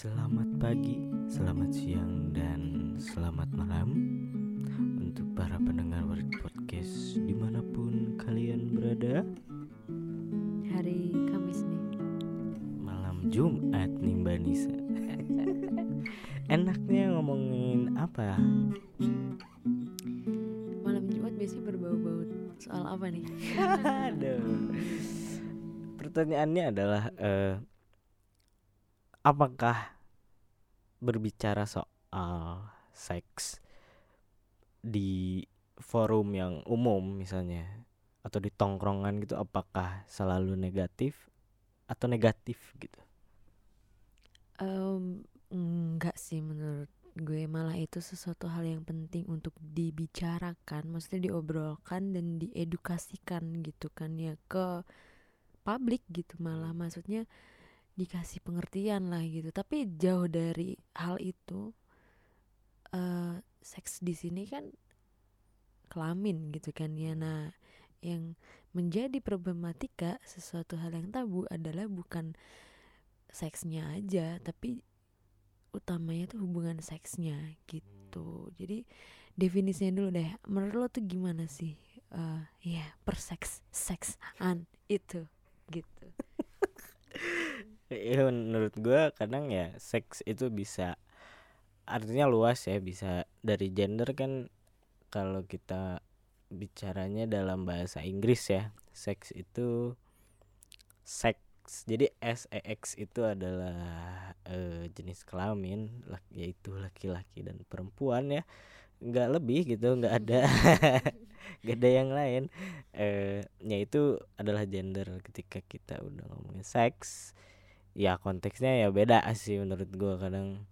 Selamat pagi, selamat siang, dan selamat malam untuk para pendengar Word Podcast dimanapun kalian berada. Hari Kamis nih, malam Jumat nih Mbak Nisa. Enaknya ngomongin apa? Malam Jumat biasanya berbau-bau soal apa nih? Aduh. Pertanyaannya adalah apakah berbicara soal seks di forum yang umum misalnya atau di tongkrongan gitu, apakah selalu negatif atau negatif gitu? Enggak sih, menurut gue malah itu sesuatu hal yang penting untuk dibicarakan, maksudnya diobrolkan dan diedukasikan gitu kan ya ke publik gitu, malah maksudnya dikasih pengertian lah gitu. Tapi jauh dari hal itu, seks di sini kan kelamin gitu kan ya. Nah, yang menjadi problematika, sesuatu hal yang tabu adalah bukan seksnya aja, tapi utamanya tuh hubungan seksnya gitu. Jadi definisinya dulu deh. Menurut lo tuh gimana sih perseks-seksan itu gitu? Ya, menurut gue kadang ya seks itu bisa artinya luas ya, bisa dari gender kan. Kalau kita bicaranya dalam bahasa Inggris ya, seks itu seks, jadi sex itu adalah jenis kelamin, yaitu laki-laki dan perempuan ya, nggak lebih gitu, nggak ada nggak ada yang lain. Yaitu adalah gender. Ketika kita udah ngomongin seks ya konteksnya ya beda sih menurut gue kadang.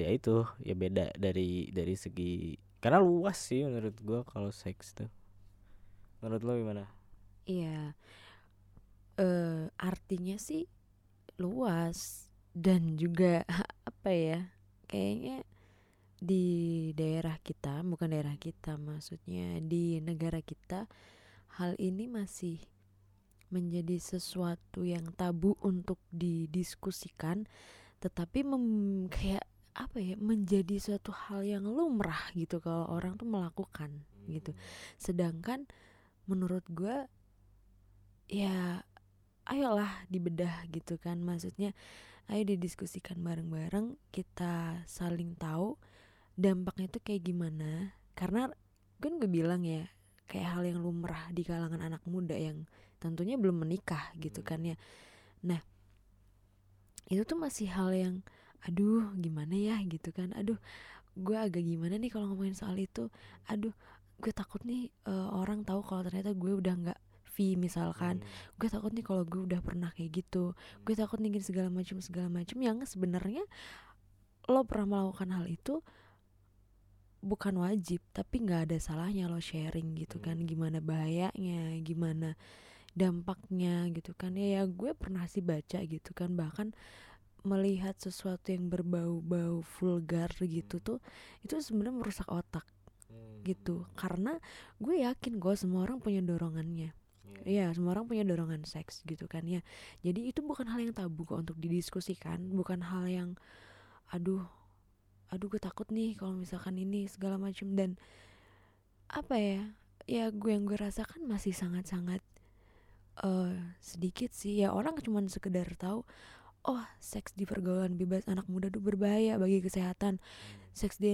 Ya beda dari segi, karena luas sih menurut gue kalau seks tuh. Menurut lo gimana? Iya, artinya sih luas dan juga apa ya, kayaknya di daerah kita, bukan daerah kita, maksudnya di negara kita, hal ini masih menjadi sesuatu yang tabu untuk didiskusikan, tetapi kayak apa ya, menjadi suatu hal yang lumrah gitu kalau orang tuh melakukan gitu. Sedangkan menurut gue ya ayolah dibedah gitu kan, maksudnya ayo didiskusikan bareng-bareng, kita saling tahu dampaknya tuh kayak gimana. Karena kan gue bilang ya kayak hal yang lumrah di kalangan anak muda yang tentunya belum menikah gitu kan ya. Nah, itu tuh masih hal yang aduh gimana ya gitu kan. Aduh, gue agak gimana nih kalau ngomongin soal itu. Aduh, gue takut nih orang tahu kalau ternyata gue udah nggak V misalkan. Gue takut nih kalau gue udah pernah kayak gitu. Gue takut nih gini segala macam yang sebenarnya lo pernah melakukan hal itu. Bukan wajib, tapi gak ada salahnya lo sharing gitu kan. Gimana bahayanya, gimana dampaknya gitu kan. Ya gue pernah sih baca gitu kan, bahkan melihat sesuatu yang berbau-bau vulgar gitu tuh, itu sebenarnya merusak otak gitu. Karena gue yakin gue semua orang punya dorongannya. Iya, semua orang punya dorongan seks gitu kan ya. Jadi itu bukan hal yang tabu kok untuk didiskusikan. Bukan hal yang aduh gue takut nih kalau misalkan ini segala macam. Dan apa ya, ya gue rasakan masih sangat-sangat sedikit sih ya, orang cuma sekedar tahu oh seks di pergaulan bebas anak muda itu berbahaya bagi kesehatan, seks di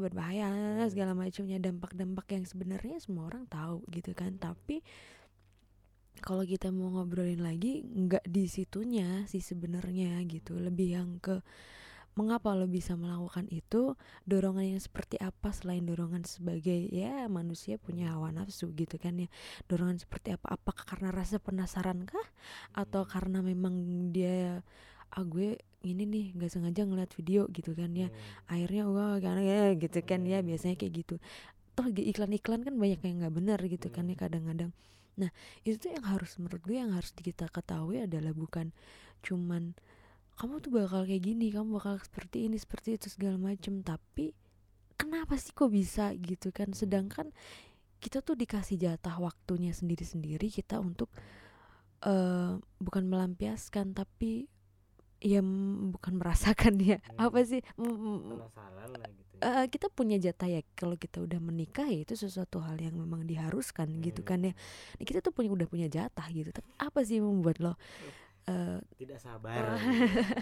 berbahaya segala macamnya, dampak-dampak yang sebenarnya semua orang tahu gitu kan. Tapi kalau kita mau ngobrolin lagi nggak di situnya sih sebenarnya gitu, lebih yang ke mengapa lo bisa melakukan itu, dorongan yang seperti apa selain dorongan sebagai ya manusia punya hawa nafsu gitu kan ya. Dorongan seperti apa? Apakah karena rasa penasaran kah? Atau karena memang dia gue ini nih nggak sengaja ngeliat video gitu kan ya. Akhirnya karena gitu kan ya, biasanya kayak gitu. Toh iklan-iklan kan banyak yang nggak benar gitu kan ya kadang-kadang. Nah itu tuh yang harus, menurut gue yang harus kita ketahui adalah bukan cuman kamu tuh bakal kayak gini, kamu bakal seperti ini, seperti itu, segala macem. Tapi kenapa sih kok bisa gitu kan? Sedangkan kita tuh dikasih jatah waktunya sendiri-sendiri kita untuk bukan melampiaskan, tapi ya bukan merasakan ya, apa sih, penasaran lah gitu. Kita punya jatah ya, kalau kita udah menikah ya itu sesuatu hal yang memang diharuskan gitu kan ya. Nah, kita tuh udah punya jatah gitu. Tapi apa sih yang membuat lo tidak sabar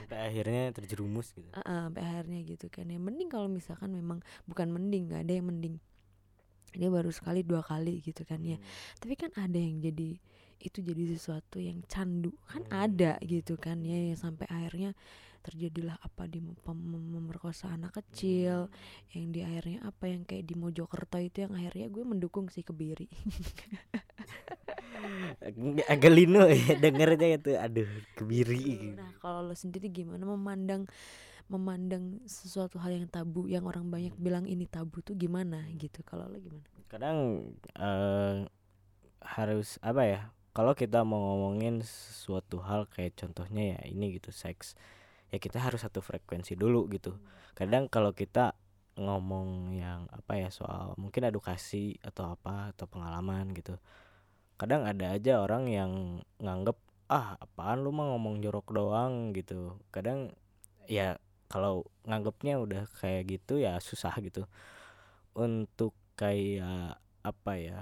sampai akhirnya terjerumus gitu. Sampai akhirnya gitu kan ya. Mending kalau misalkan memang, bukan mending, nggak ada yang mending. Ini baru sekali dua kali gitu kan ya. Tapi kan ada yang jadi itu jadi sesuatu yang candu kan, ada gitu kan ya, sampai akhirnya terjadilah apa di memerkosa anak kecil, yang di akhirnya apa yang kayak di Mojokerto itu, yang akhirnya gue mendukung si Kebiri. Agak lino ya dengernya itu, aduh Kebiri. Nah kalau lo sendiri gimana memandang sesuatu hal yang tabu, yang orang banyak bilang ini tabu tuh gimana gitu, kalau lo gimana? Kadang harus apa ya, kalau kita mau ngomongin sesuatu hal kayak contohnya ya ini gitu, seks ya, kita harus satu frekuensi dulu gitu. Kadang kalau kita ngomong yang apa ya, soal mungkin edukasi atau apa atau pengalaman gitu, kadang ada aja orang yang nganggep apaan lu mah ngomong jorok doang gitu. Kadang ya kalau nganggepnya udah kayak gitu ya susah gitu untuk kayak apa ya,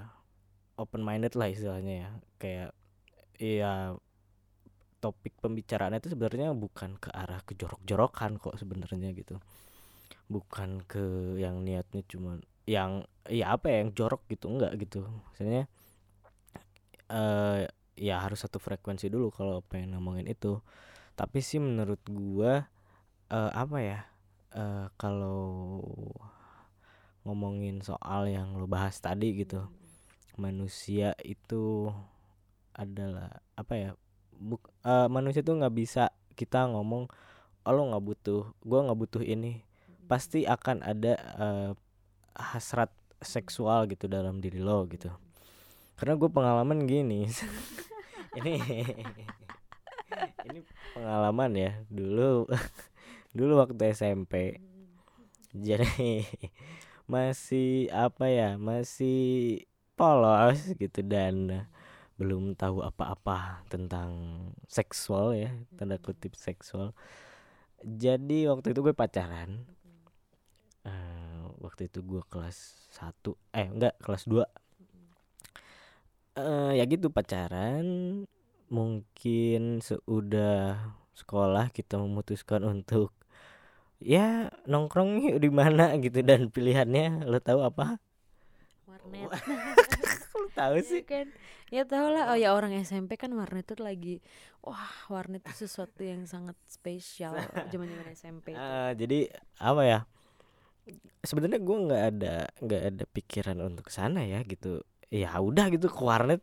open minded lah istilahnya ya. Kayak ya topik pembicaraannya itu sebenarnya bukan ke arah kejorok-jorokan kok sebenarnya gitu. Bukan ke yang niatnya cuman yang ya apa ya, yang jorok gitu, enggak gitu. Maksudnya ya harus satu frekuensi dulu kalau pengen ngomongin itu. Tapi sih menurut gua apa ya, kalau ngomongin soal yang lo bahas tadi gitu, manusia itu adalah apa ya, manusia tuh nggak bisa kita ngomong lo nggak butuh, gue nggak butuh ini. Pasti akan ada hasrat seksual gitu dalam diri lo gitu. Karena gue pengalaman gini ini pengalaman ya, dulu waktu SMP. Jadi masih apa ya, masih polos gitu dan belum tahu apa-apa tentang seksual ya, tanda kutip seksual. Jadi waktu itu gue pacaran, waktu itu gue kelas 2. Ya gitu, pacaran mungkin seudah sekolah kita memutuskan untuk ya nongkrong di mana gitu, dan pilihannya lo tahu apa? Warnet. Lu tahu sih ya, kan? Ya tahu lah. Oh ya, orang SMP kan warnet itu lagi, wah warnet itu sesuatu yang sangat spesial zaman-zaman SMP. Jadi apa ya? Sebenarnya gue nggak ada pikiran untuk sana ya gitu. Ya udah gitu ke warnet.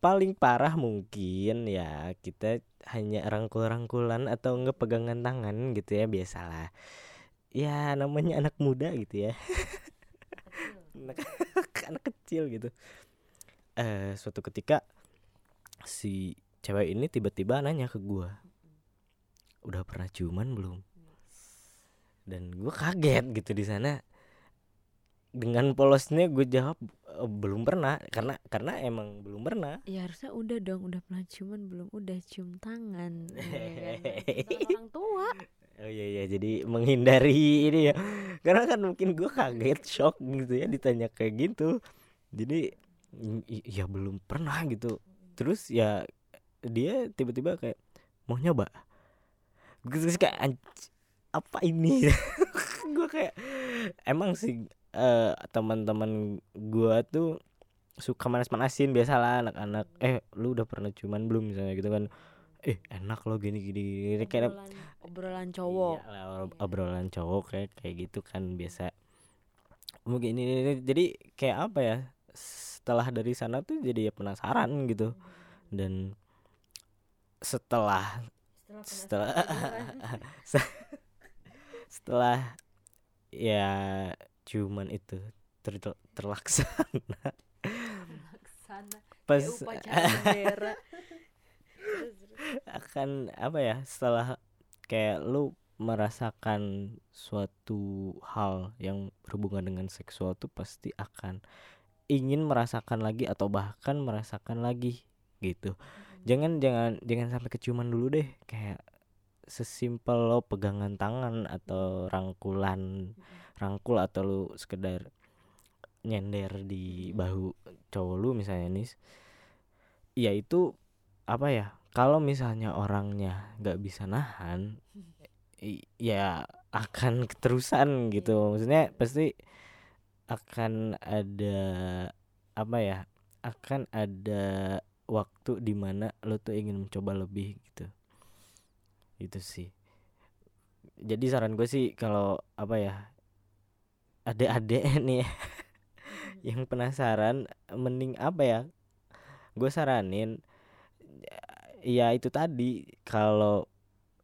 Paling parah mungkin ya kita hanya rangkul-rangkulan atau nggak pegangan tangan gitu ya, biasalah. Ya namanya anak muda gitu ya. Anak kecil gitu. Suatu ketika si cewek ini tiba-tiba nanya ke gua, udah pernah ciuman belum? Dan gua kaget gitu di sana. Dengan polosnya gue jawab belum pernah, karena emang belum pernah. Ya harusnya udah dong, udah pernah ciuman belum? Udah cium tangan. Orang tua. Oh iya, jadi menghindari ini ya. Karena kan mungkin gue kaget, shock gitu ya ditanya kayak gitu. Jadi ya belum pernah gitu. Terus ya dia tiba-tiba kayak mau nyoba. Gue kayak apa ini? Gue kayak emang sih teman-teman gue tuh suka manas-manasin, biasalah anak-anak. Lu udah pernah ciuman belum misalnya gitu kan. Enak lo gini-gini kayak obrolan cowok. Iyalah, obrolan cowok kayak gitu kan biasa. Mungkin ini jadi kayak apa ya? Setelah dari sana tuh jadi penasaran gitu. Dan setelah ya ciuman itu terlaksana. Pas upacara bendera. Akan apa ya, setelah kayak lu merasakan suatu hal yang berhubungan dengan seksual tuh pasti akan ingin merasakan lagi atau bahkan merasakan lagi gitu. Jangan sampai keciuman dulu deh, kayak sesimpel lo pegangan tangan atau rangkulan, rangkul atau lo sekedar nyender di bahu cowok lu misalnya nih, ya itu apa ya, kalau misalnya orangnya nggak bisa nahan ya akan keterusan gitu, maksudnya pasti akan ada apa ya, akan ada waktu di mana lo tuh ingin mencoba lebih gitu. Itu sih, jadi saran gue sih kalau apa ya, adek-adek nih yang penasaran, mending apa ya, gue saranin ya itu tadi, kalau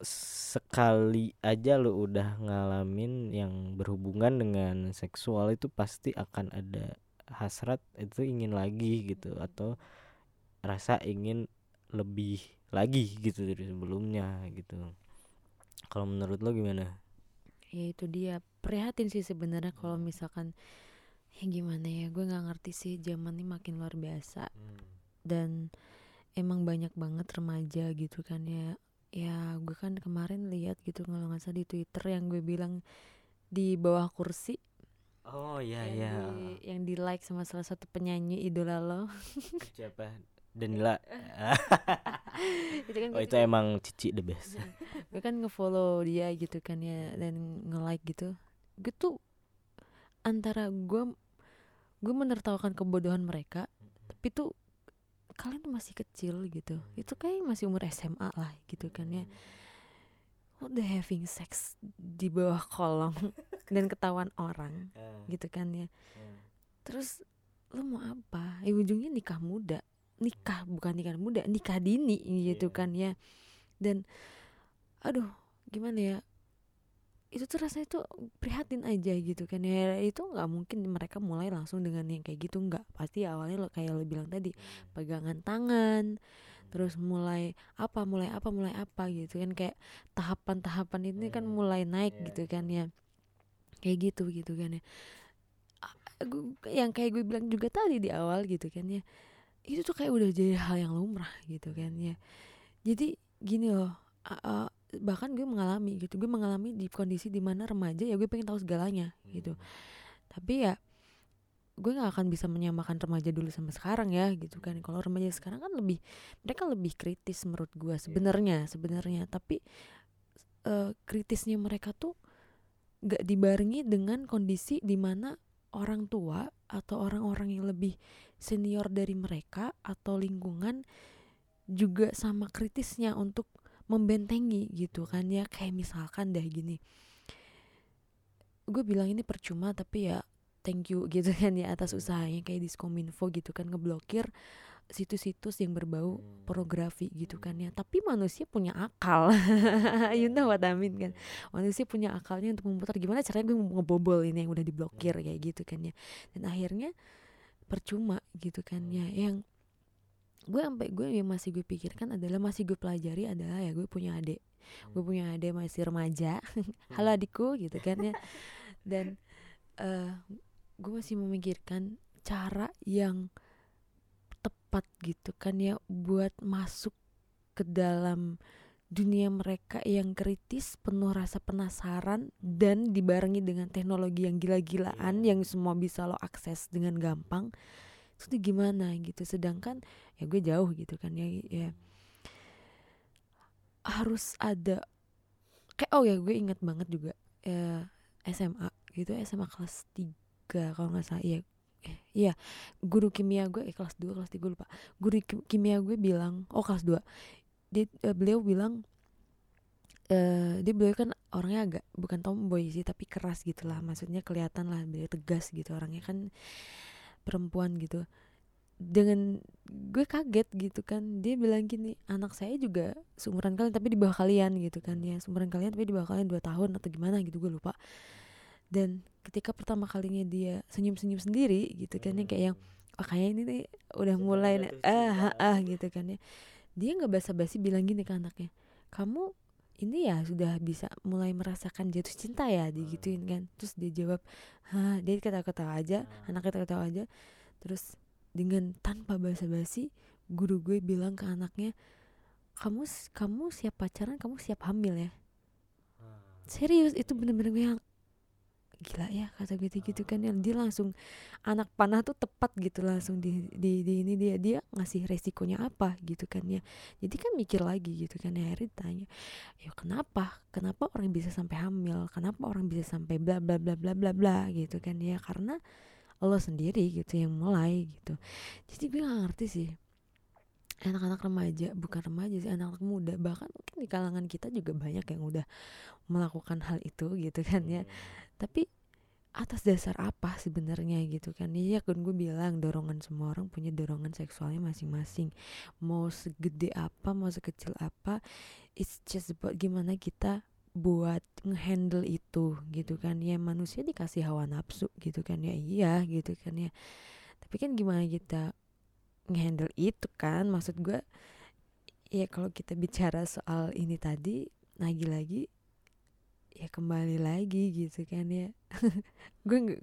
sekali aja lo udah ngalamin yang berhubungan dengan seksual itu pasti akan ada hasrat itu ingin lagi gitu, atau rasa ingin lebih lagi gitu dari sebelumnya gitu. Kalau menurut lo gimana? Ya itu dia, prihatin sih sebenarnya kalau misalkan ya gimana ya, gue nggak ngerti sih, zaman ini makin luar biasa dan emang banyak banget remaja gitu kan ya. Ya gue kan kemarin lihat gitu kalau nggak salah di Twitter yang gue bilang di bawah kursi. Oh iya iya. Yang di like sama salah satu penyanyi idola lo. Siapa? Danila. Itu kan, oh itu emang cici the best. Gue kan ngefollow dia gitu kan ya dan nge-like gitu. Gue tuh antara gue menertawakan kebodohan mereka, tapi tuh kalian tuh masih kecil gitu, itu kayak masih umur SMA lah gitu kan ya, udah having sex di bawah kolong dan ketahuan orang gitu kan ya. Terus lo mau apa? Ujungnya nikah muda, nikah dini gitu kan ya. Dan aduh gimana ya, itu tuh rasanya tuh prihatin aja gitu kan ya. Itu nggak mungkin mereka mulai langsung dengan yang kayak gitu, nggak, pasti awalnya lo kayak lo bilang tadi pegangan tangan, terus mulai apa gitu kan, kayak tahapan-tahapan ini kan mulai naik gitu kan ya, kayak gitu kan ya. Yang kayak gue bilang juga tadi di awal gitu kan ya, itu tuh kayak udah jadi hal yang lumrah gitu kan ya. Jadi gini loh, bahkan gue mengalami gitu, gue mengalami di kondisi dimana remaja ya gue pengen tahu segalanya gitu, tapi ya gue nggak akan bisa menyamakan remaja dulu sama sekarang ya gitu kan. Kalau remaja sekarang kan mereka lebih kritis menurut gue sebenarnya, tapi kritisnya mereka tuh nggak dibarengi dengan kondisi dimana orang tua atau orang-orang yang lebih senior dari mereka atau lingkungan juga sama kritisnya untuk membentengi gitu kan ya. Kayak misalkan dah gini, gue bilang ini percuma tapi ya thank you gitu kan ya atas usahanya, kayak Diskominfo gitu kan ngeblokir situs-situs yang berbau pornografi gitu kan ya. Tapi manusia punya akal, you know what I mean kan, manusia punya akalnya untuk memutar gimana caranya gue ngebobol ini yang udah diblokir kayak gitu kan ya. Dan akhirnya percuma gitu kan ya. Yang gue pikirkan adalah, masih gue pelajari adalah ya gue punya adik masih remaja, halo adikku gitu kan ya. Dan gue masih memikirkan cara yang tepat gitu kan ya buat masuk ke dalam dunia mereka yang kritis, penuh rasa penasaran, dan dibarengi dengan teknologi yang gila-gilaan yang semua bisa lo akses dengan gampang. Itu tuh gimana gitu, sedangkan ya gue jauh gitu kan ya. Harus ada kayak, oh ya gue ingat banget juga ya, SMA gitu, SMA kelas 3 kalau nggak salah ya. Iya, guru kimia gue kelas 2 kelas 3 gue lupa, guru kimia gue bilang, oh kelas 2 dia, beliau bilang beliau kan orangnya agak bukan tomboy sih tapi keras gitu lah, maksudnya kelihatan lah beliau tegas gitu, orangnya kan perempuan gitu. Dengan gue kaget gitu kan, dia bilang gini, anak saya juga seumuran kalian tapi di bawah kalian gitu kan ya, seumuran kalian tapi di bawah kalian 2 tahun atau gimana gitu gue lupa. Dan ketika pertama kalinya dia senyum-senyum sendiri gitu kan ya, kayak yang kayaknya ini nih udah mulai gitu kan ya, dia nggak basa-basi bilang gini ke anaknya, kamu ini ya sudah bisa mulai merasakan jatuh cinta ya, digituin kan. Terus dia jawab, hah, dia ketawa-ketawa aja, anaknya ketawa-ketawa aja. Terus dengan tanpa basa-basi, guru gue bilang ke anaknya, kamu siap pacaran, kamu siap hamil ya. Serius, itu bener-bener gue yang gila ya, kata gitu-gitu kan, yang dia langsung anak panah tuh tepat gitu, langsung di ini dia ngasih resikonya apa gitu kan ya. Jadi kan mikir lagi gitu kan ya, akhirnya ditanya, ya kenapa orang bisa sampai hamil, kenapa orang bisa sampai bla bla bla bla bla bla gitu kan ya, karena lo sendiri gitu yang mulai gitu. Jadi gue gak ngerti sih, anak-anak remaja, bukan remaja sih, anak-anak muda, bahkan mungkin di kalangan kita juga banyak yang udah melakukan hal itu gitu kan ya. Tapi atas dasar apa sebenarnya gitu kan? Iya kan gue bilang, dorongan semua orang punya dorongan seksualnya masing-masing. Mau segede apa, mau sekecil apa, it's just about gimana kita buat ngehandle itu gitu kan ya. Manusia dikasih hawa nafsu gitu kan ya, iya gitu kan ya. Tapi kan gimana kita ngehandle itu kan? Maksud gue ya, kalau kita bicara soal ini tadi, lagi-lagi ya kembali lagi gitu kan ya. gue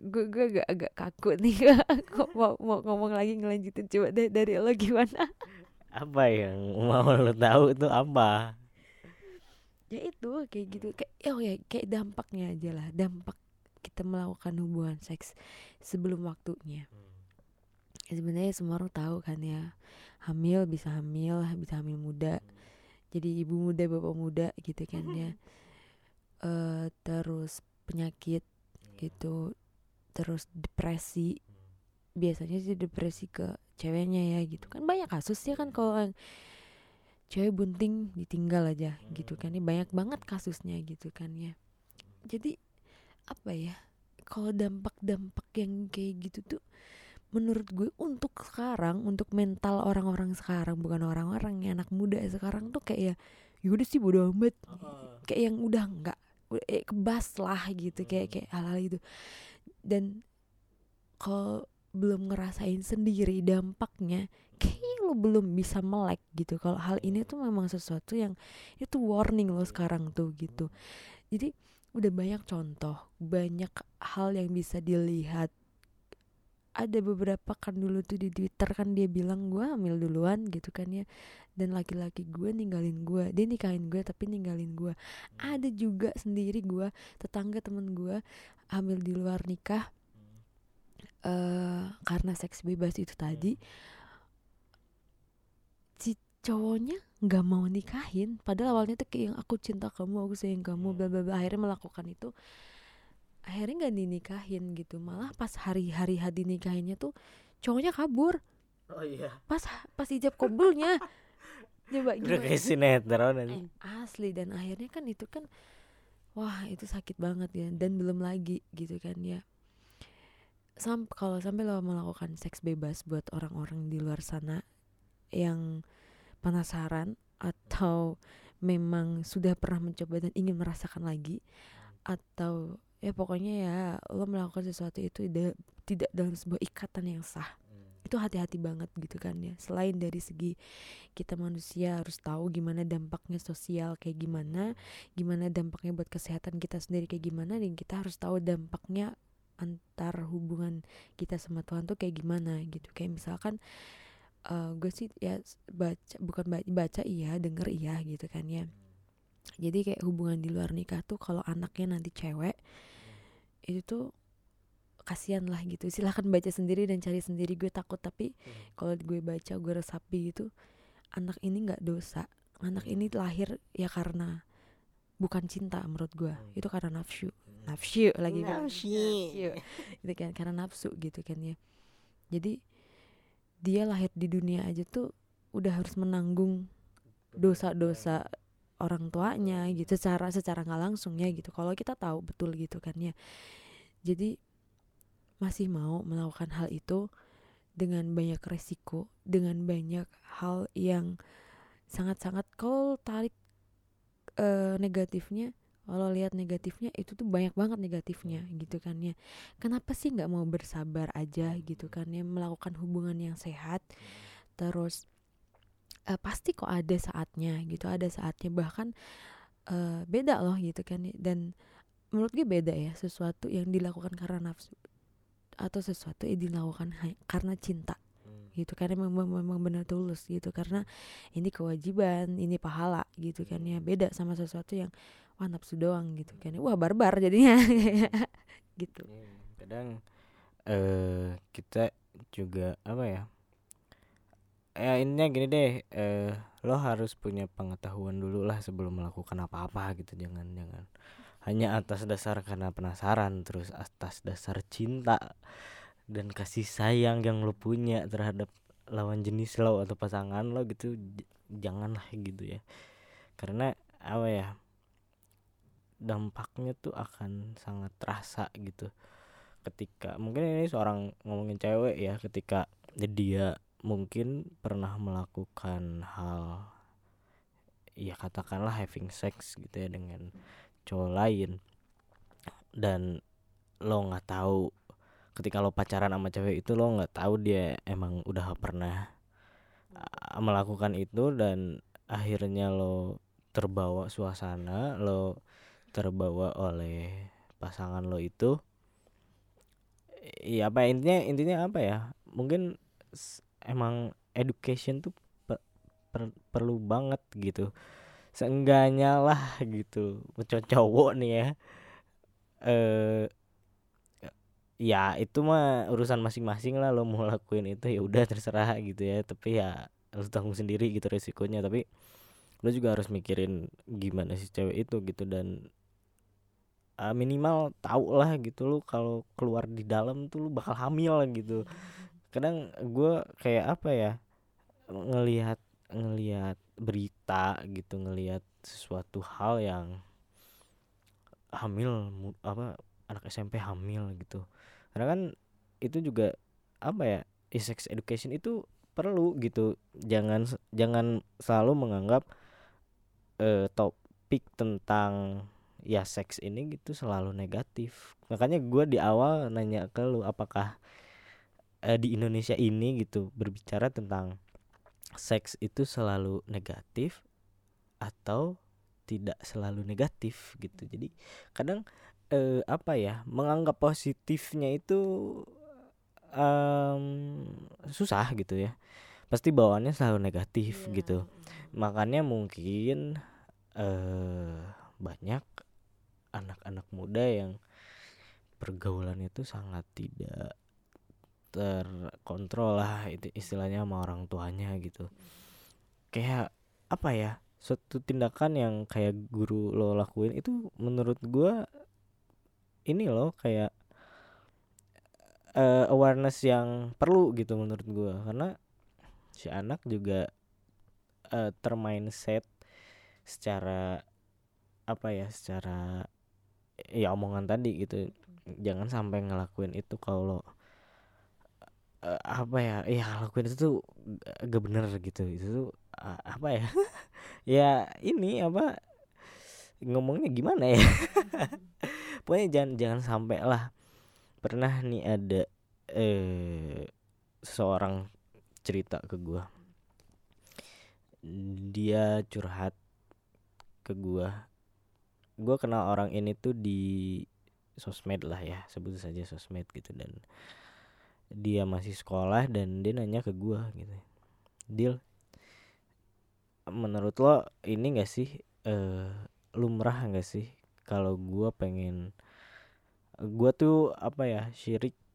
agak kaku nih kok mau ngomong lagi, ngelanjutin. Coba dari lo gimana? Apa yang mau lo tahu tuh apa? Ya itu kayak gitu, kayak oh ya, kayak dampaknya aja lah, dampak kita melakukan hubungan seks sebelum waktunya. Sebenarnya semua orang tahu kan ya, hamil bisa hamil muda, jadi ibu muda bapak muda gitu kan ya. Terus penyakit gitu, terus depresi, biasanya sih depresi ke ceweknya ya gitu kan, banyak kasus ya kan kalau cewek bunting ditinggal aja gitu kan, ini banyak banget kasusnya gitu kan ya. Jadi apa ya, kalau dampak-dampak yang kayak gitu tuh menurut gue untuk sekarang, untuk mental orang-orang sekarang, bukan orang-orang ya, anak muda sekarang tuh kayak ya yaudah sih bodo amat, kayak yang udah enggak kebas lah gitu, kayak hal-hal itu. Dan kalau belum ngerasain sendiri dampaknya, kayaknya lo belum bisa melek gitu kalau hal ini tuh memang sesuatu yang itu warning lo sekarang tuh gitu. Jadi udah banyak contoh, banyak hal yang bisa dilihat. Ada beberapa kan dulu tuh di Twitter kan dia bilang gue hamil duluan gitu kan ya, dan laki-laki gue ninggalin gue, dia nikahin gue tapi ninggalin gue. Ada juga sendiri gue, tetangga temen gue hamil di luar nikah karena seks bebas itu tadi. Si cowoknya nggak mau nikahin, padahal awalnya tuh kayak yang aku cinta kamu, aku sayang kamu, bla bla bla, akhirnya melakukan itu. Akhirnya gak dinikahin gitu, malah pas hari-hari dinikahinnya tuh cowoknya kabur. Oh iya. Pas ijab kabulnya. Coba gimana? Udah kayak sinetron aja. Asli, dan akhirnya kan itu kan, wah itu sakit banget ya. Dan belum lagi gitu kan ya, kalau sampai lo melakukan seks bebas, buat orang-orang di luar sana yang penasaran atau memang sudah pernah mencoba dan ingin merasakan lagi, atau ya pokoknya ya lo melakukan sesuatu itu tidak dalam sebuah ikatan yang sah, itu hati-hati banget gitu kan ya. Selain dari segi kita manusia harus tahu gimana dampaknya sosial kayak gimana dampaknya buat kesehatan kita sendiri kayak gimana, dan kita harus tahu dampaknya antar hubungan kita sama Tuhan tuh kayak gimana gitu. Kayak misalkan gue sih ya baca, denger iya gitu kan ya. Jadi kayak hubungan di luar nikah tuh kalau anaknya nanti cewek, itu tuh kasihan lah gitu. Silahkan baca sendiri dan cari sendiri, gue takut. Tapi kalau gue baca, gue resapi gitu, anak ini gak dosa. Anak ini lahir ya karena bukan cinta menurut gue, itu karena nafsu. Gitu kan, karena nafsu gitu kan ya. Jadi dia lahir di dunia aja tuh udah harus menanggung dosa-dosa orang tuanya gitu, secara nggak langsung ya gitu, kalau kita tahu betul gitu kan ya. Jadi masih mau melakukan hal itu dengan banyak resiko, dengan banyak hal yang sangat-sangat, kalau tarik negatifnya, kalau lihat negatifnya itu tuh banyak banget negatifnya gitu kan ya. Kenapa sih nggak mau bersabar aja gitu kan ya, melakukan hubungan yang sehat? Terus pasti kok ada saatnya gitu, ada saatnya, bahkan beda loh gitu kan. Dan menurut gue beda ya, sesuatu yang dilakukan karena nafsu atau sesuatu yang dilakukan karena cinta gitu, karena memang benar tulus gitu, karena ini kewajiban, ini pahala gitu kan ya, beda sama sesuatu yang wah nafsu doang gitu kan ya, wah barbar jadinya gitu. Kadang kita juga apa ya, ya intinya gini deh, lo harus punya pengetahuan dulu lah sebelum melakukan apa-apa gitu, jangan hanya atas dasar karena penasaran, terus atas dasar cinta dan kasih sayang yang lo punya terhadap lawan jenis lo atau pasangan lo gitu, janganlah gitu ya, karena apa ya, dampaknya tuh akan sangat terasa gitu. Ketika mungkin ini seorang ngomongin cewek ya, ketika dia mungkin pernah melakukan hal ya katakanlah having sex gitu ya dengan cowok lain, dan lo nggak tahu ketika lo pacaran sama cewek itu, lo nggak tahu dia emang udah pernah melakukan itu, dan akhirnya lo terbawa suasana, lo terbawa oleh pasangan lo itu ya, apa intinya apa ya, mungkin emang education tuh perlu banget gitu. Seenggaknya lah gitu, cowok nih ya, ya itu mah urusan masing-masing lah, lo mau lakuin itu ya udah terserah gitu ya, tapi ya lo tanggung sendiri gitu resikonya, tapi lo juga harus mikirin gimana si cewek itu gitu, dan minimal tau lah gitu, lo kalau keluar di dalam tuh lo bakal hamil gitu. Kadang gue kayak apa ya, ngelihat berita gitu, ngelihat sesuatu hal yang hamil, apa anak SMP hamil gitu, karena kan itu juga apa ya, sex education itu perlu gitu, jangan selalu menganggap topik tentang ya seks ini gitu selalu negatif. Makanya gue di awal nanya ke lu apakah di Indonesia ini gitu berbicara tentang seks itu selalu negatif atau tidak selalu negatif gitu. Jadi kadang apa ya, menganggap positifnya itu susah gitu ya, pasti bawaannya selalu negatif gitu. Makanya mungkin banyak anak-anak muda yang pergaulannya itu sangat tidak terkontrol lah itu istilahnya sama orang tuanya gitu. Kayak apa ya, suatu tindakan yang kayak guru lo lakuin itu menurut gue ini lo kayak awareness yang perlu gitu menurut gue, karena si anak juga termindset secara apa ya, secara ya omongan tadi gitu. Jangan sampai ngelakuin itu kalau apa ya, lakuin itu tuh gak bener gitu, itu tuh apa ya ya ini apa ngomongnya gimana ya pokoknya jangan sampai lah. Pernah nih ada seorang cerita ke gua, dia curhat ke gua kenal orang ini tuh di sosmed lah ya, sebut saja sosmed gitu, dan dia masih sekolah dan dia nanya ke gue gitu, Dil, menurut lo ini nggak sih lumrah nggak sih kalau gue pengen, gue tuh apa ya,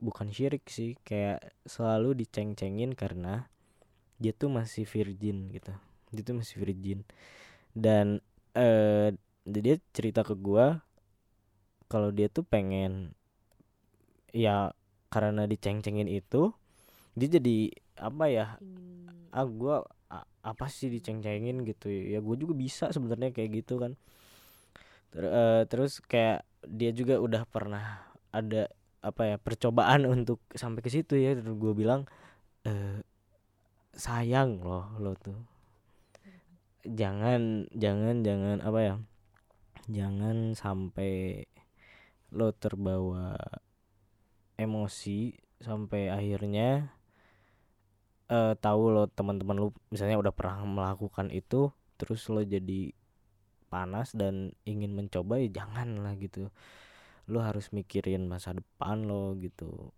bukan syirik sih, kayak selalu diceng-cengin karena dia tuh masih virgin gitu, dia tuh masih virgin, dan dia cerita ke gue kalau dia tuh pengen ya, karena diceng-cengin itu dia jadi apa ya, apa sih diceng-cengin gitu ya, gue juga bisa sebenarnya kayak gitu kan. Terus kayak dia juga udah pernah ada apa ya, percobaan untuk sampai ke situ ya. Terus gue bilang sayang lo tuh jangan apa ya, jangan sampai lo terbawa emosi sampai akhirnya tahu lo teman-teman lo misalnya udah pernah melakukan itu, terus lo jadi panas dan ingin mencoba, ya jangan lah gitu. Lo harus mikirin masa depan lo gitu,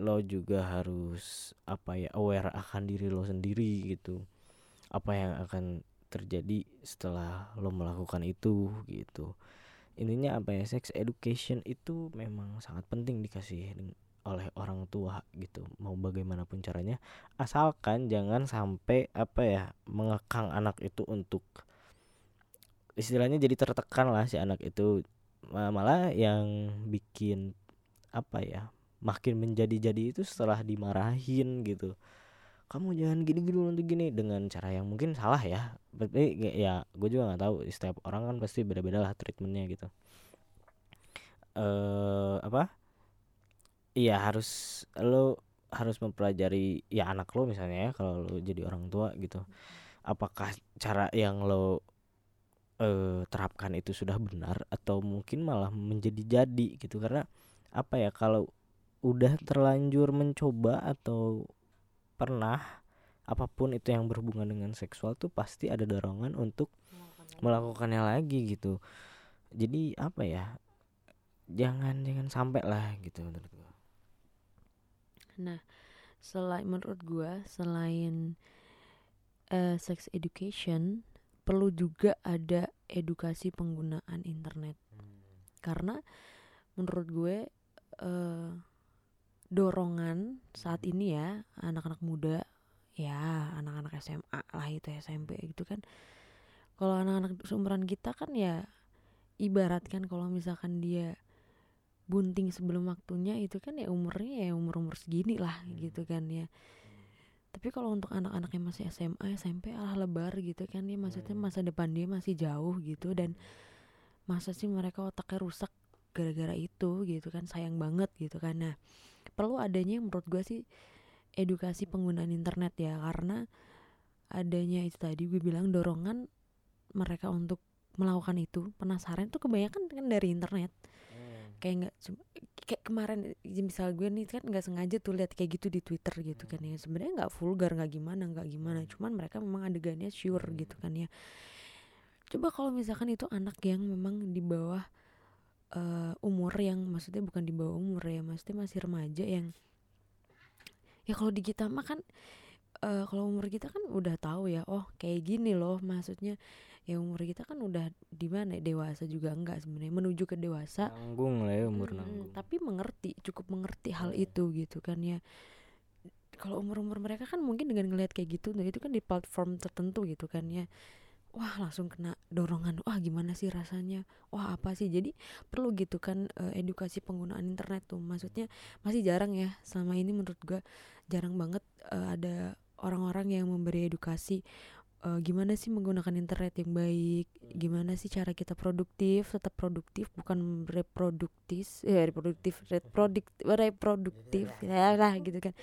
lo juga harus aware akan diri lo sendiri gitu. Apa yang akan terjadi setelah lo melakukan itu gitu. Intinya sex education itu memang sangat penting dikasih oleh orang tua gitu, mau bagaimanapun caranya, asalkan jangan sampai mengekang anak itu untuk istilahnya jadi tertekan lah si anak itu, malah yang bikin makin menjadi-jadi itu setelah dimarahin gitu. Kamu jangan gini-gini untuk gini, dengan cara yang mungkin salah ya. Tapi ya gue juga nggak tahu, setiap orang kan pasti beda-beda lah treatmentnya gitu. Iya harus, lo harus mempelajari ya anak lo misalnya ya, kalau lo jadi orang tua gitu. Apakah cara yang lo terapkan itu sudah benar atau mungkin malah menjadi-jadi gitu. Karena kalau udah terlanjur mencoba atau pernah apapun itu yang berhubungan dengan seksual tuh pasti ada dorongan untuk melakukannya lagi gitu. Jadi jangan sampai lah gitu menurut gue. Nah, selain sex education, perlu juga ada edukasi penggunaan internet. Karena menurut gue dorongan saat ini ya, anak-anak muda, ya anak-anak SMA lah itu, SMP gitu kan. Kalau anak-anak seumuran kita kan ya, ibaratkan kalau misalkan dia bunting sebelum waktunya itu kan ya umurnya ya umur-umur segini lah gitu kan ya. Tapi kalau untuk anak-anak yang masih SMA, SMP alah lebar gitu kan ya, maksudnya masa depan dia masih jauh gitu. Dan masa sih mereka otaknya rusak gara-gara itu gitu kan, sayang banget gitu kan. Nah, perlu adanya menurut gue sih edukasi penggunaan internet ya, karena adanya itu tadi gue bilang dorongan mereka untuk melakukan itu, penasaran itu kebanyakan kan dari internet. Kayak kemarin misal gue nih kan nggak sengaja tuh lihat kayak gitu di Twitter gitu kan ya, sebenarnya nggak vulgar, nggak gimana, cuman mereka memang adegannya sure gitu kan ya. Coba kalau misalkan itu anak yang memang di bawah umur, yang maksudnya bukan di bawah umur ya, maksudnya masih remaja, yang ya kalau di kita mah kan kalau umur kita kan udah tahu ya, oh kayak gini loh, maksudnya ya umur kita kan udah di mana dewasa juga enggak sebenarnya, menuju ke dewasa, nanggung lah ya umur nanggung, tapi cukup mengerti hal itu gitu kan ya. Kalau umur mereka kan mungkin dengan ngelihat kayak gitu, nah itu kan di platform tertentu gitu kan ya, wah langsung kena dorongan, wah gimana sih rasanya, wah apa sih. Jadi perlu gitu kan edukasi penggunaan internet tuh, maksudnya masih jarang ya selama ini menurut gua, jarang banget ada orang-orang yang memberi edukasi gimana sih menggunakan internet yang baik, gimana sih cara kita tetap produktif, bukan reproduktif ya gitu kan,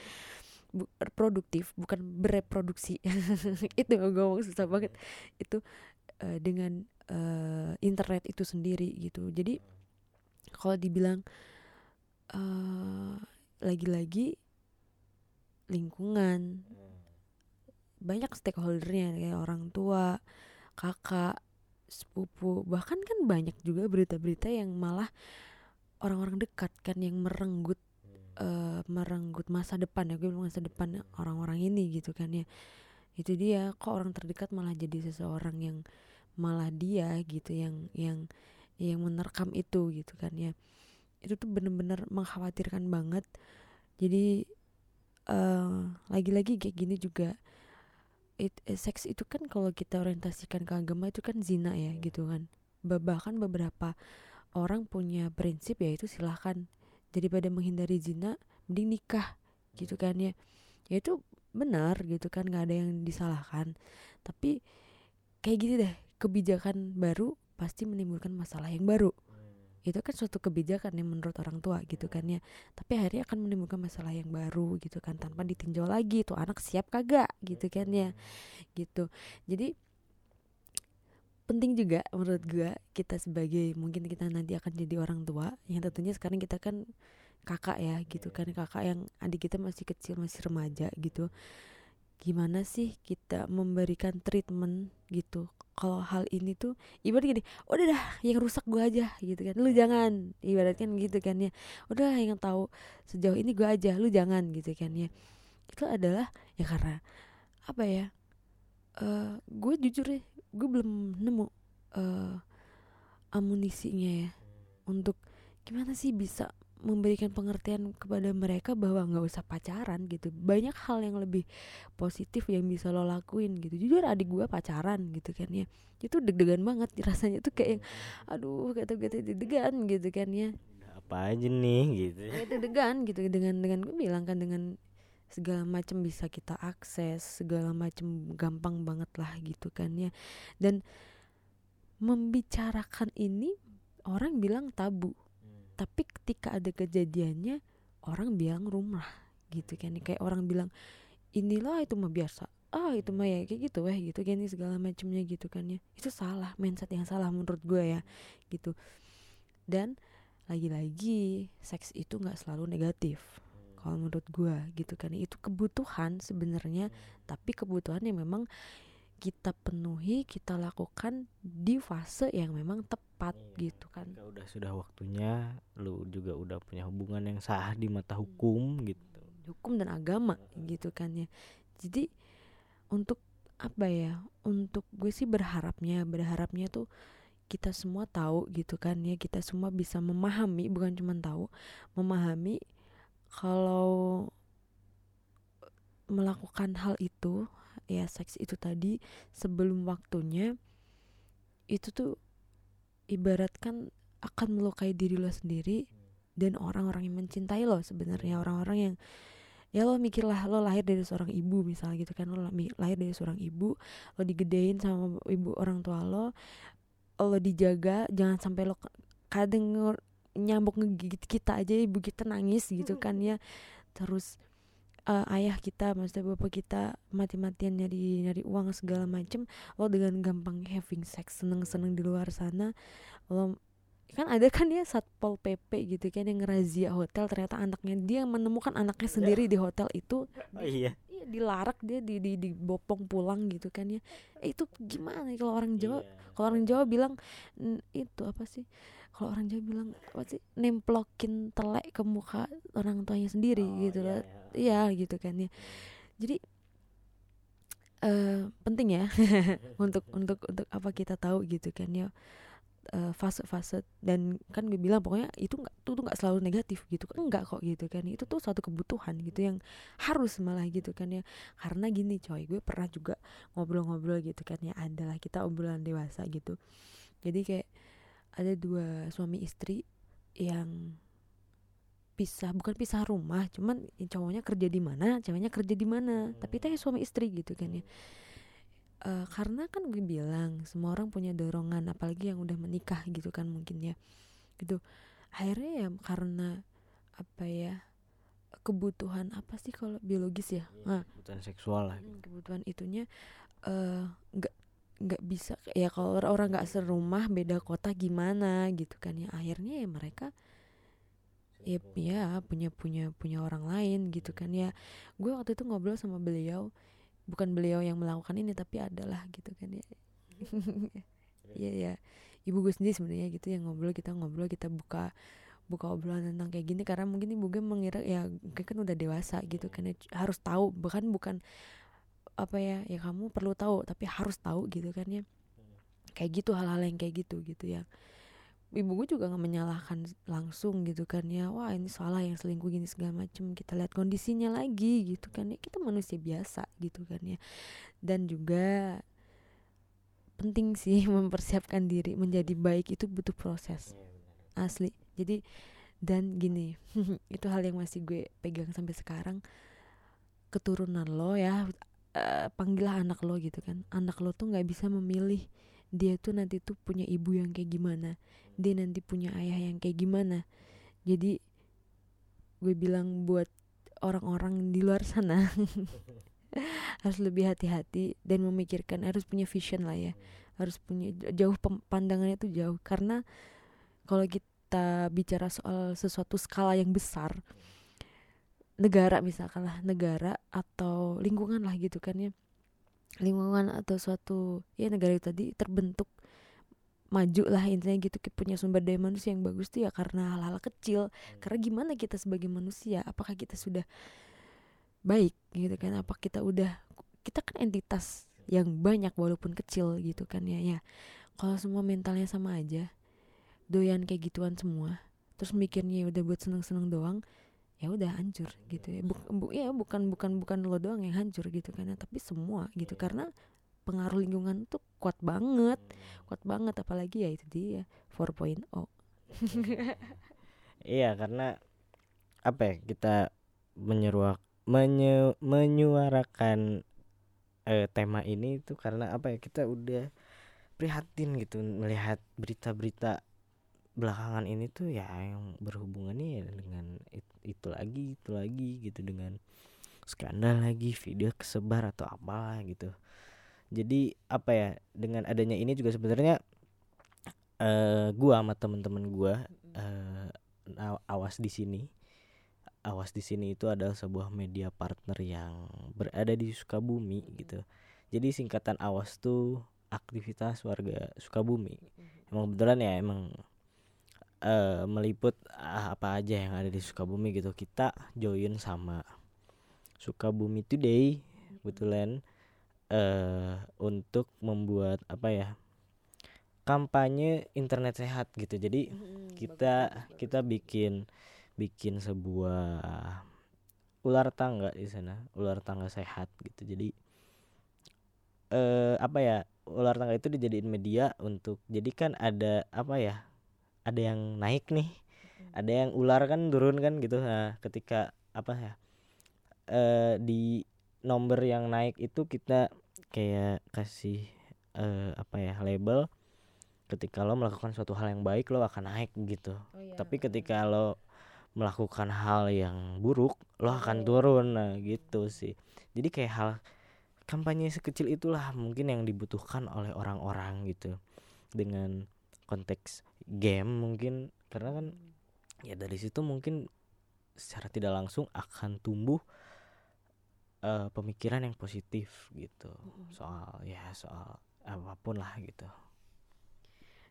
produktif bukan bereproduksi. Itu ngomong susah banget itu, dengan internet itu sendiri gitu. Jadi kalau dibilang lagi-lagi lingkungan, banyak stakeholdernya kayak orang tua, kakak, sepupu, bahkan kan banyak juga berita-berita yang malah orang-orang dekat kan yang merenggut masa depan ya, gue bilang masa depan orang-orang ini gitu kan ya. Itu dia, kok orang terdekat malah jadi seseorang yang malah dia gitu yang menerkam itu gitu kan ya. Itu tuh benar-benar mengkhawatirkan banget. Jadi lagi-lagi kayak gini juga, seks itu kan kalau kita orientasikan ke agama itu kan zina ya gitu kan. Bahkan beberapa orang punya prinsip yaitu silahkan, daripada menghindari zina mending nikah gitu kan ya. Ya itu benar gitu kan, gak ada yang disalahkan. Tapi kayak gitu deh, kebijakan baru pasti menimbulkan masalah yang baru. Itu kan suatu kebijakan yang menurut orang tua gitu kan ya, tapi akhirnya akan menimbulkan masalah yang baru gitu kan, tanpa ditinjau lagi tuh anak siap kagak gitu kan ya gitu. Jadi penting juga menurut gue, kita sebagai mungkin kita nanti akan jadi orang tua, yang tentunya sekarang kita kan kakak ya gitu kan, kakak yang adik kita masih kecil, masih remaja gitu. gimana sih kita memberikan treatment gitu. Kalau hal ini tuh ibarat gini, udah dah yang rusak gue aja gitu kan, lu jangan, ibarat kan gitu kan ya, udah yang tahu sejauh ini gue aja, lu jangan gitu kan ya. Itu adalah ya karena apa ya, gue jujur ya, gue belum nemu amunisinya ya untuk gimana sih bisa memberikan pengertian kepada mereka bahwa nggak usah pacaran gitu. Banyak hal yang lebih positif yang bisa lo lakuin gitu. Jujur adik gue pacaran gitu kan ya, itu deg-degan banget rasanya tuh, kayak yang aduh kata-kata deg-degan gitu kan ya, apa aja nih gitu ya, deg-degan gitu dengan gue bilang kan, dengan segala macam bisa kita akses, segala macam gampang banget lah gitu kan ya. Dan membicarakan ini orang bilang tabu, tapi ketika ada kejadiannya orang bilang rumrah gitu kan, kayak orang bilang inilah itu mah biasa, ah itu mah ya kayak gitu weh gitu kan, segala macamnya gitu kan ya. Itu salah, mindset yang salah menurut gue ya gitu. Dan lagi-lagi seks itu nggak selalu negatif kalau menurut gue gitu kan, itu kebutuhan sebenarnya, tapi kebutuhan yang memang kita penuhi, kita lakukan di fase yang memang tepat gitu kan. Sudah waktunya, lu juga udah punya hubungan yang sah di mata hukum gitu. Hukum dan agama gitu kan ya. Jadi untuk apa ya? Untuk gue sih berharapnya tuh kita semua tahu gitu kan ya. Kita semua bisa memahami, bukan cuma tahu, memahami kalau melakukan hal itu ya, seks itu tadi sebelum waktunya itu tuh ibaratkan akan melukai diri lo sendiri dan orang-orang yang mencintai lo sebenarnya, orang-orang yang ya lo mikirlah, lo lahir dari seorang ibu misalnya gitu kan, lo lahir dari seorang ibu, lo digedein sama ibu orang tua lo dijaga, jangan sampai lo kadang nyambuk ngegigit kita aja, ibu kita nangis gitu kan ya. Terus ayah kita, maksudnya bapak kita mati-matian nyari uang segala macem, lo dengan gampang having sex, seneng-seneng di luar sana. Lo kan ada kan ya Satpol PP gitu kan yang ngerazia hotel, ternyata anaknya dia menemukan anaknya sendiri di hotel itu. Oh iya. Iya, dilarak dia, dibopong pulang gitu kan ya. Itu gimana kalau orang Jawa? Yeah. Kalau orang Jawa bilang itu apa sih? Kalau orang Jawa bilang apa sih? Nemplokin telek ke muka orang tuanya sendiri gitu lah. Yeah. Iya gitu kan ya. Jadi penting ya untuk apa kita tahu gitu kan ya, fase-fase. Dan kan gue bilang pokoknya itu tuh nggak selalu negatif gitu, enggak kok gitu kan. Itu tuh suatu kebutuhan gitu yang harus malah gitu kan ya. Karena gini coy, gue pernah juga ngobrol-ngobrol gitu kan ya, adalah kita obrolan dewasa gitu. Jadi kayak ada dua suami istri yang pisah, bukan pisah rumah, cuman cowoknya kerja di mana, ceweknya kerja di mana, tapi teh suami istri gitu kan ya. Karena kan gue bilang semua orang punya dorongan, apalagi yang udah menikah gitu kan mungkin ya gitu. Akhirnya ya karena apa ya, kebutuhan apa sih kalau biologis ya, kebutuhan seksual lah gitu. Kebutuhan itunya nggak bisa ya, kalau orang nggak serumah beda kota gimana gitu kan ya. Akhirnya ya mereka ya punya orang lain gitu kan ya. Gue waktu itu ngobrol sama beliau, bukan beliau yang melakukan ini tapi adalah gitu kan ya. Iya ya, ibu gue sendiri sebenarnya gitu yang ngobrol, kita buka obrolan tentang kayak gini karena mungkin ibu gue mengira ya gue kan udah dewasa gitu kan ya, harus tahu, bahkan bukan apa ya, ya kamu perlu tahu tapi harus tahu gitu kan ya. Kayak gitu, hal-hal yang kayak gitu ya. Ibu gue juga gak menyalahkan langsung gitu kan ya, wah ini salah yang selingkuh gini segala macem, kita lihat kondisinya lagi gitu kan ya. Kita manusia biasa gitu kan ya. Dan juga penting sih mempersiapkan diri menjadi baik, itu butuh proses asli. Jadi dan gini itu hal yang masih gue pegang sampai sekarang, keturunan lo ya, panggillah anak lo gitu kan. Anak lo tuh gak bisa memilih dia tuh nanti tuh punya ibu yang kayak gimana, dia nanti punya ayah yang kayak gimana. Jadi gue bilang buat orang-orang di luar sana harus lebih hati-hati dan memikirkan, harus punya vision lah ya, harus punya jauh, pandangannya tuh jauh. Karena kalau kita bicara soal sesuatu skala yang besar, negara misalkan lah, negara atau lingkungan lah gitu kan ya, lingkungan atau suatu ya negara itu tadi terbentuk maju lah intinya gitu, punya sumber daya manusia yang bagus tuh ya karena hal-hal kecil. Karena gimana kita sebagai manusia, apakah kita sudah baik gitu kan, apa kita udah, kita kan entitas yang banyak walaupun kecil gitu kan ya. Ya kalau semua mentalnya sama aja, doyan kayak gituan semua, terus mikirnya udah buat seneng-seneng doang, ya udah hancur gitu ya. Bukan lo doang yang hancur gitu kan ya, tapi semua gitu, karena pengaruh lingkungan tuh kuat banget apalagi ya itu dia 4.0. Iya, karena apa ya, kita menyuarakan tema ini tuh karena apa ya, kita udah prihatin gitu melihat berita-berita belakangan ini tuh ya yang berhubungannya dengan itu lagi gitu, dengan skandal lagi, video kesebar atau apalah gitu. Jadi apa ya, dengan adanya ini juga sebenarnya gua sama teman-teman gua awas di sini. Awas di sini itu adalah sebuah media partner yang berada di Sukabumi gitu. Jadi singkatan awas tuh aktivitas warga Sukabumi. Emang betulan ya, emang meliput apa aja yang ada di Sukabumi gitu. Kita join sama Sukabumi Today betulan untuk membuat apa ya, kampanye internet sehat gitu. Jadi kita bikin sebuah ular tangga di sana, ular tangga sehat gitu. Jadi apa ya, ular tangga itu dijadiin media untuk, jadi kan ada apa ya, ada yang naik nih, ada yang ular kan turun kan gitu. Nah, ketika apa ya, di nomor yang naik itu kita kayak kasih apa ya, label. Ketika lo melakukan suatu hal yang baik, lo akan naik gitu. Oh, iya. Tapi ketika lo melakukan hal yang buruk, lo akan turun. Nah, gitu sih. Jadi kayak hal kampanye sekecil itulah mungkin yang dibutuhkan oleh orang-orang gitu, dengan konteks game mungkin, karena kan ya dari situ mungkin secara tidak langsung akan tumbuh pemikiran yang positif gitu, soal apapun lah gitu.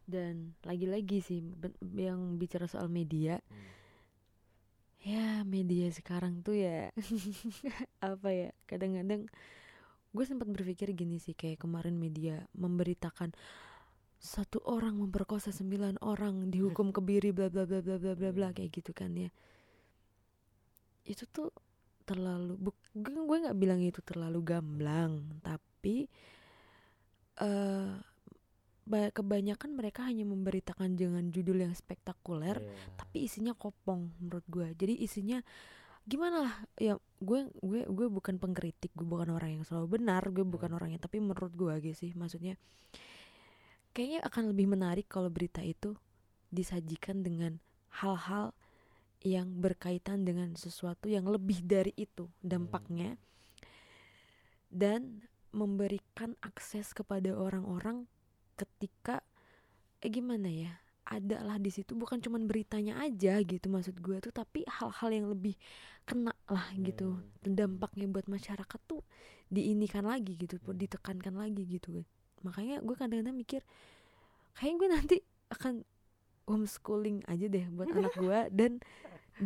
Dan lagi-lagi sih yang bicara soal media, ya media sekarang tuh ya apa ya, kadang-kadang gue sempat berpikir gini sih, kayak kemarin media memberitakan 1 orang memperkosa 9 orang, dihukum kebiri bla bla bla bla bla bla bla kayak gitu kan ya. Itu tuh terlalu, gue nggak bilang itu terlalu gamblang, tapi kebanyakan mereka hanya memberitakan dengan judul yang spektakuler, tapi isinya kopong menurut gue. Jadi isinya gimana lah ya, gue bukan pengkritik, gue bukan orang yang selalu benar, gue bukan orangnya, tapi menurut gue aja sih, maksudnya kayaknya akan lebih menarik kalau berita itu disajikan dengan hal-hal yang berkaitan dengan sesuatu yang lebih dari itu dampaknya, dan memberikan akses kepada orang-orang ketika gimana ya, ada lah di situ, bukan cuman beritanya aja gitu maksud gue tuh, tapi hal-hal yang lebih kena lah gitu, dampaknya buat masyarakat tuh diinikan lagi gitu, ditekankan lagi gitu. Makanya gue kadang-kadang mikir kayaknya gue nanti akan homeschooling aja deh buat anak gue,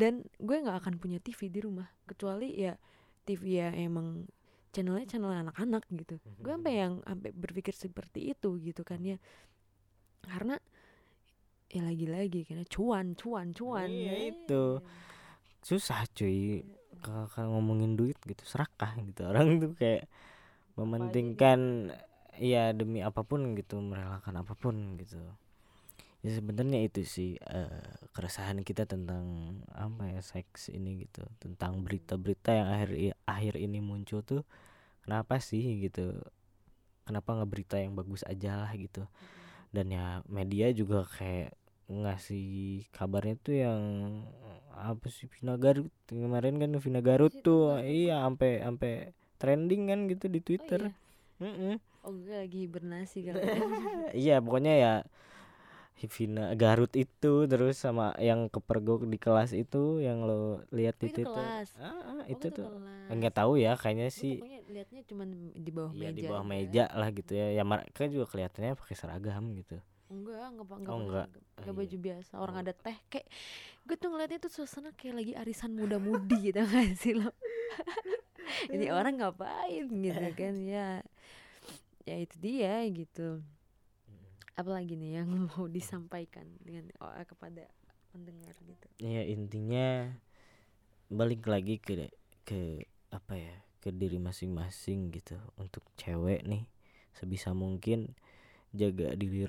dan gue nggak akan punya TV di rumah, kecuali ya TV ya emang channel anak-anak gitu. Gue sampai berpikir seperti itu gitu kan ya, karena ya lagi-lagi karena cuan ya itu susah cuy. Kalau ngomongin duit gitu serakah gitu, orang tuh kayak mementingkan ya demi apapun gitu, merelakan apapun gitu. Ya sebenarnya itu sih keresahan kita tentang apa ya, seks ini gitu, tentang berita-berita yang akhir ini muncul tuh. Kenapa sih gitu? Kenapa nggak berita yang bagus aja lah gitu? Dan ya media juga kayak ngasih kabarnya tuh yang apa sih, Vina Garut kemarin kan, Vina Garut tuh iya sampai trending kan gitu di Twitter. Oh, iya. Oh gue lagi hibernasi kan. Iya pokoknya ya Vina Garut itu, terus sama yang kepergok di kelas itu yang lo lihat itu kelas. Itu tuh enggak tahu ya kayaknya sih. Lihatnya cuma di bawah meja. Ya di bawah meja lah gitu ya. Ya mereka juga kelihatannya pakai seragam gitu. Enggak baju biasa. Orang ada teh kayak gue tuh ngeliatnya tuh suasana kayak lagi arisan muda-mudi gitu kan sih lo. Ini orang ngapain gitu kan ya. Ya itu dia gitu. Apalagi nih yang mau disampaikan dengan kepada pendengar gitu. Iya, intinya balik lagi ke apa ya, ke diri masing-masing gitu. Untuk cewek nih sebisa mungkin jaga diri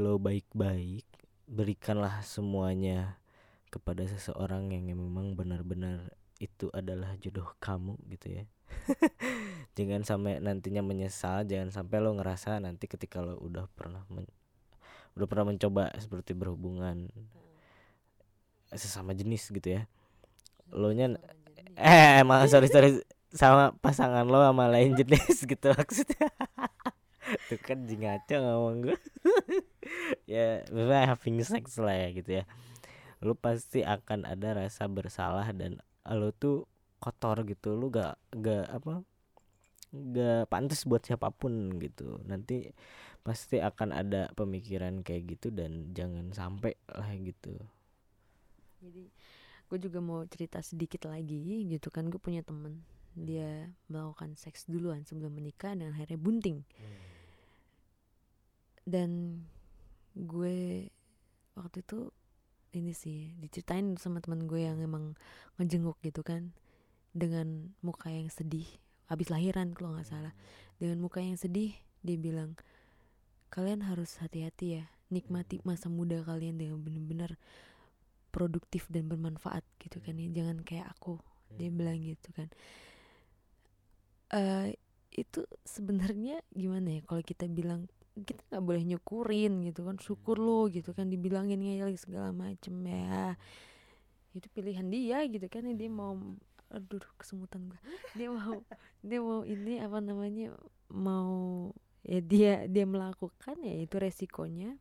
lo baik-baik. Berikanlah semuanya kepada seseorang yang memang benar-benar itu adalah jodoh kamu gitu ya. Jangan sampai nantinya menyesal, jangan sampai lo ngerasa nanti ketika lo udah pernah mencoba seperti berhubungan sesama jenis gitu ya. Lo nya sorry sama pasangan lo sama lain jenis gitu maksudnya. Itu kan jingaco ngomong gue. Ya memang having sex lah ya gitu ya. Lo pasti akan ada rasa bersalah dan lo tuh kotor gitu, lu gak pantas buat siapapun gitu. Nanti pasti akan ada pemikiran kayak gitu dan jangan sampai lah gitu. Jadi gue juga mau cerita sedikit lagi gitu kan, gue punya temen dia melakukan seks duluan sebelum menikah dan akhirnya bunting. Dan gue waktu itu ini sih diceritain sama teman gue yang emang ngejenguk gitu kan, dengan muka yang sedih habis lahiran kalau nggak salah. Dengan muka yang sedih dia bilang, kalian harus hati-hati ya, nikmati masa muda kalian dengan benar-benar produktif dan bermanfaat gitu kan ya, jangan kayak aku. Dia bilang gitu kan. Itu sebenarnya gimana ya, kalau kita bilang kita nggak boleh nyukurin gitu kan, syukur lo gitu kan, dibilangin ngeyel segala macem ya, itu pilihan dia gitu kan. Dia mau, aduh kesemutan gue, dia mau ini apa namanya, mau ya dia melakukan ya, itu resikonya.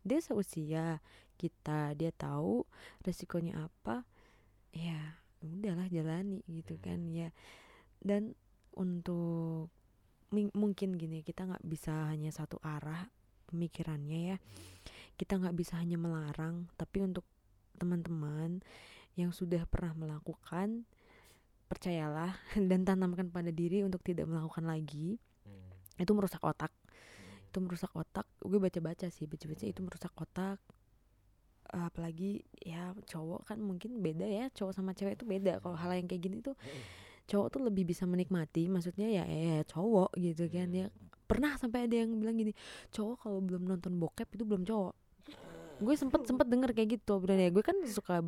Dia seusia kita, dia tahu resikonya apa, ya udahlah jalani gitu kan ya. Dan untuk mungkin gini, kita nggak bisa hanya satu arah pemikirannya ya, kita nggak bisa hanya melarang. Tapi untuk teman-teman yang sudah pernah melakukan, percayalah dan tanamkan pada diri untuk tidak melakukan lagi. Itu merusak otak. Itu merusak otak. Gue baca-baca itu merusak otak. Apalagi ya cowok kan mungkin beda ya, cowok sama cewek itu beda. Kalau hal yang kayak gini tuh cowok tuh lebih bisa menikmati, maksudnya ya cowok gitu kan ya. Pernah sampai ada yang bilang gini, cowok kalau belum nonton bokep itu belum cowok. Gue sempet denger kayak gitu. Berarti ya gue kan suka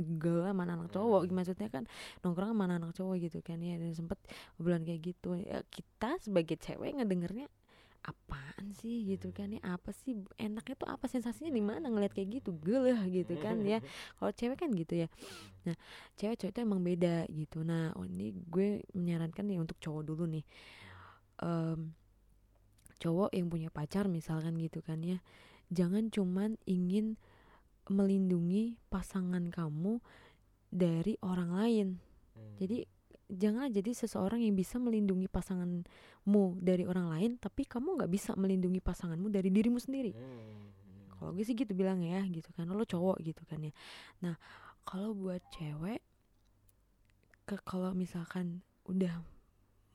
gaul sama anak cowok, maksudnya kan nongkrong sama anak cowok gitu kan ya, dan sempet bulan kayak gitu ya. Kita sebagai cewek ngedengernya apaan sih gitu kan ya, apa sih enaknya tuh, apa sensasinya di mana ngelihat kayak gitu, geleh gitu kan ya. Kalau cewek kan gitu ya. Nah cewek cowok itu emang beda gitu. Nah ini gue menyarankan nih untuk cowok dulu nih, cowok yang punya pacar misalkan gitu kan ya, jangan cuman ingin melindungi pasangan kamu dari orang lain. Jadi jangan jadi seseorang yang bisa melindungi pasanganmu dari orang lain, tapi kamu gak bisa melindungi pasanganmu dari dirimu sendiri. Kalau gue sih gitu bilang ya gitu kan, lo cowok gitu kan ya. Nah kalau buat cewek, kalau misalkan udah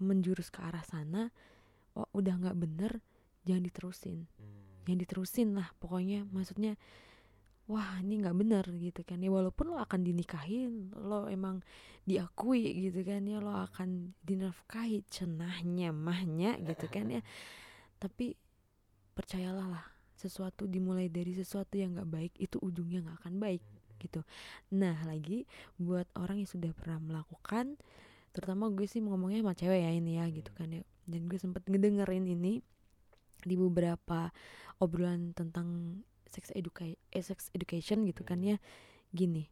menjurus ke arah sana, udah gak bener, jangan diterusin. Jangan diterusin lah pokoknya, maksudnya wah ini nggak benar gitu kan ya. Walaupun lo akan dinikahin, lo emang diakui gitu kan ya, lo akan dinafkahi cenahnya mahnya gitu kan ya, tapi percayalah lah, sesuatu dimulai dari sesuatu yang nggak baik itu ujungnya nggak akan baik gitu. Nah lagi buat orang yang sudah pernah melakukan, terutama gue sih ngomongnya sama cewek ya ini ya gitu kan ya. Dan gue sempet ngedengerin ini di beberapa obrolan tentang sex education gitu kan ya. Gini,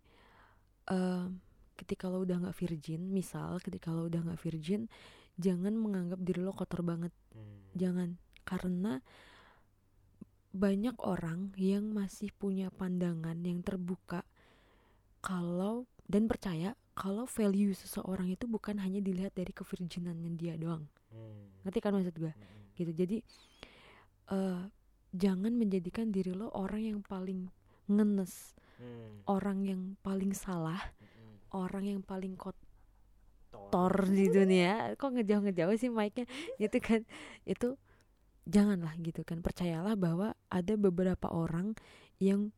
ketika lo udah gak virgin, misal ketika lo udah gak virgin, jangan menganggap diri lo kotor banget. Jangan, karena banyak orang yang masih punya pandangan yang terbuka kalau dan percaya kalau value seseorang itu bukan hanya dilihat dari kevirginannya dia doang. Ngerti kan maksud gue? Gitu. Jadi jangan menjadikan diri lo orang yang paling ngenes, orang yang paling salah, orang yang paling kotor di dunia. Kok ngejauh-ngejauh sih mic-nya? Gitu kan. Itu janganlah gitu kan. Percayalah bahwa ada beberapa orang yang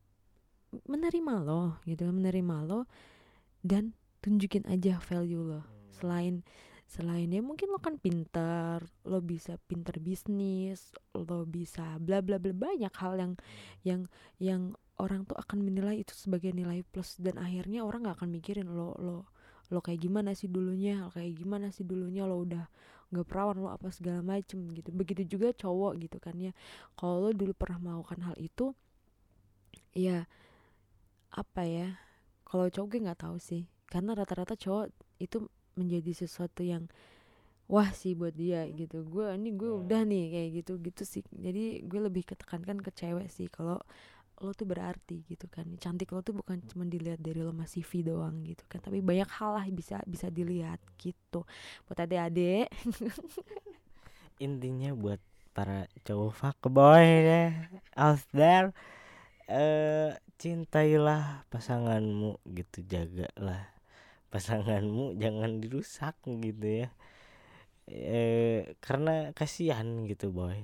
menerima lo gitu, menerima lo dan tunjukin aja value lo. Selain ya mungkin lo kan pinter, lo bisa pinter bisnis, lo bisa bla bla bla, banyak hal yang orang tuh akan menilai itu sebagai nilai plus, dan akhirnya orang nggak akan mikirin lo kayak gimana sih dulunya, lo udah nggak perawan, lo apa segala macem gitu. Begitu juga cowok gitu kan ya, kalau lo dulu pernah melakukan hal itu, ya apa ya, kalau cowok gue nggak tahu sih, karena rata-rata cowok itu menjadi sesuatu yang wah sih buat dia gitu. Gue udah nih kayak gitu sih. Jadi gue lebih ketekankan ke cewek sih, kalau lo tuh berarti gitu kan. Cantik lo tuh bukan cuma dilihat dari lo masih CV doang gitu kan, tapi banyak hal lah bisa dilihat gitu. Buat adik-adik intinya buat para cowok fuckboy out there, cintailah pasanganmu gitu, jagalah pasanganmu, jangan dirusak gitu ya, karena kasihan gitu boy,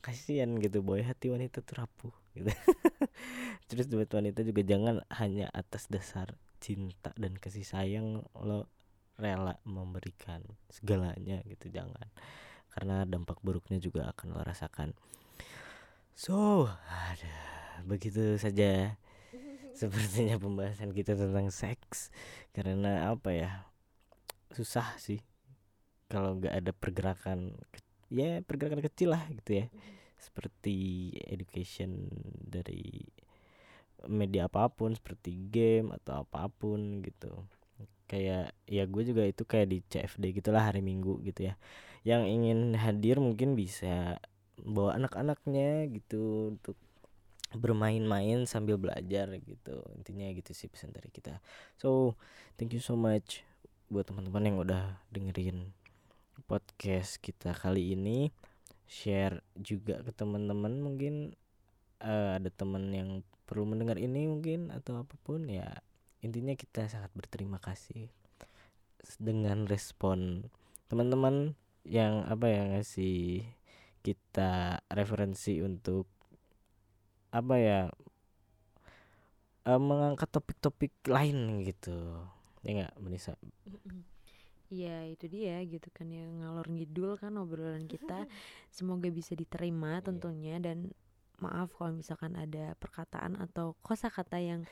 kasihan gitu boy, hati wanita tuh rapuh gitu. Terus buat wanita juga jangan hanya atas dasar cinta dan kasih sayang lo rela memberikan segalanya gitu, jangan, karena dampak buruknya juga akan lo rasakan. So ada begitu saja sepertinya pembahasan kita tentang seks, karena apa ya, susah sih kalau nggak ada pergerakan kecil lah gitu ya, seperti education dari media apapun, seperti game atau apapun gitu. Kayak ya gue juga itu kayak di CFD gitulah hari Minggu gitu ya, yang ingin hadir mungkin bisa bawa anak-anaknya gitu untuk bermain-main sambil belajar gitu. Intinya gitu sih pesan dari kita. So thank you so much buat teman-teman yang udah dengerin podcast kita kali ini. Share juga ke teman-teman, mungkin ada teman yang perlu mendengar ini mungkin, atau apapun ya. Intinya kita sangat berterima kasih dengan respon teman-teman yang ngasih kita referensi untuk mengangkat topik-topik lain gitu ya, nggak Melisa? Iya itu dia gitu kan, yang ngalor ngidul kan obrolan kita. Semoga bisa diterima tentunya, dan maaf kalau misalkan ada perkataan atau kosakata yang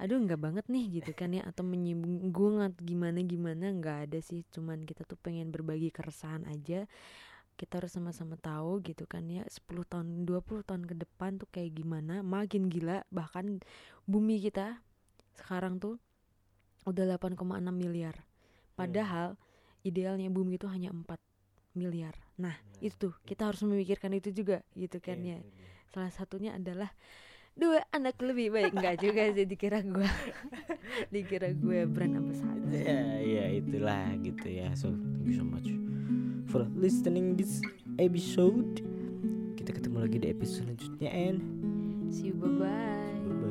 aduh nggak banget nih gitu kan ya, atau menyinggung atau gimana nggak ada sih, cuman kita tuh pengen berbagi keresahan aja. Kita harus sama-sama tahu gitu kan ya, 10 tahun, 20 tahun ke depan tuh kayak gimana, makin gila. Bahkan bumi kita sekarang tuh udah 8,6 miliar, padahal idealnya bumi itu hanya 4 miliar. Nah itu tuh kita harus memikirkan itu juga gitu kan ya. Salah satunya adalah 2 anak lebih baik. Enggak juga sih, dikira gue brand ambassador. Ya itulah gitu ya. So thank you so much for listening this episode. Kita ketemu lagi di episode selanjutnya, and see you, bye bye.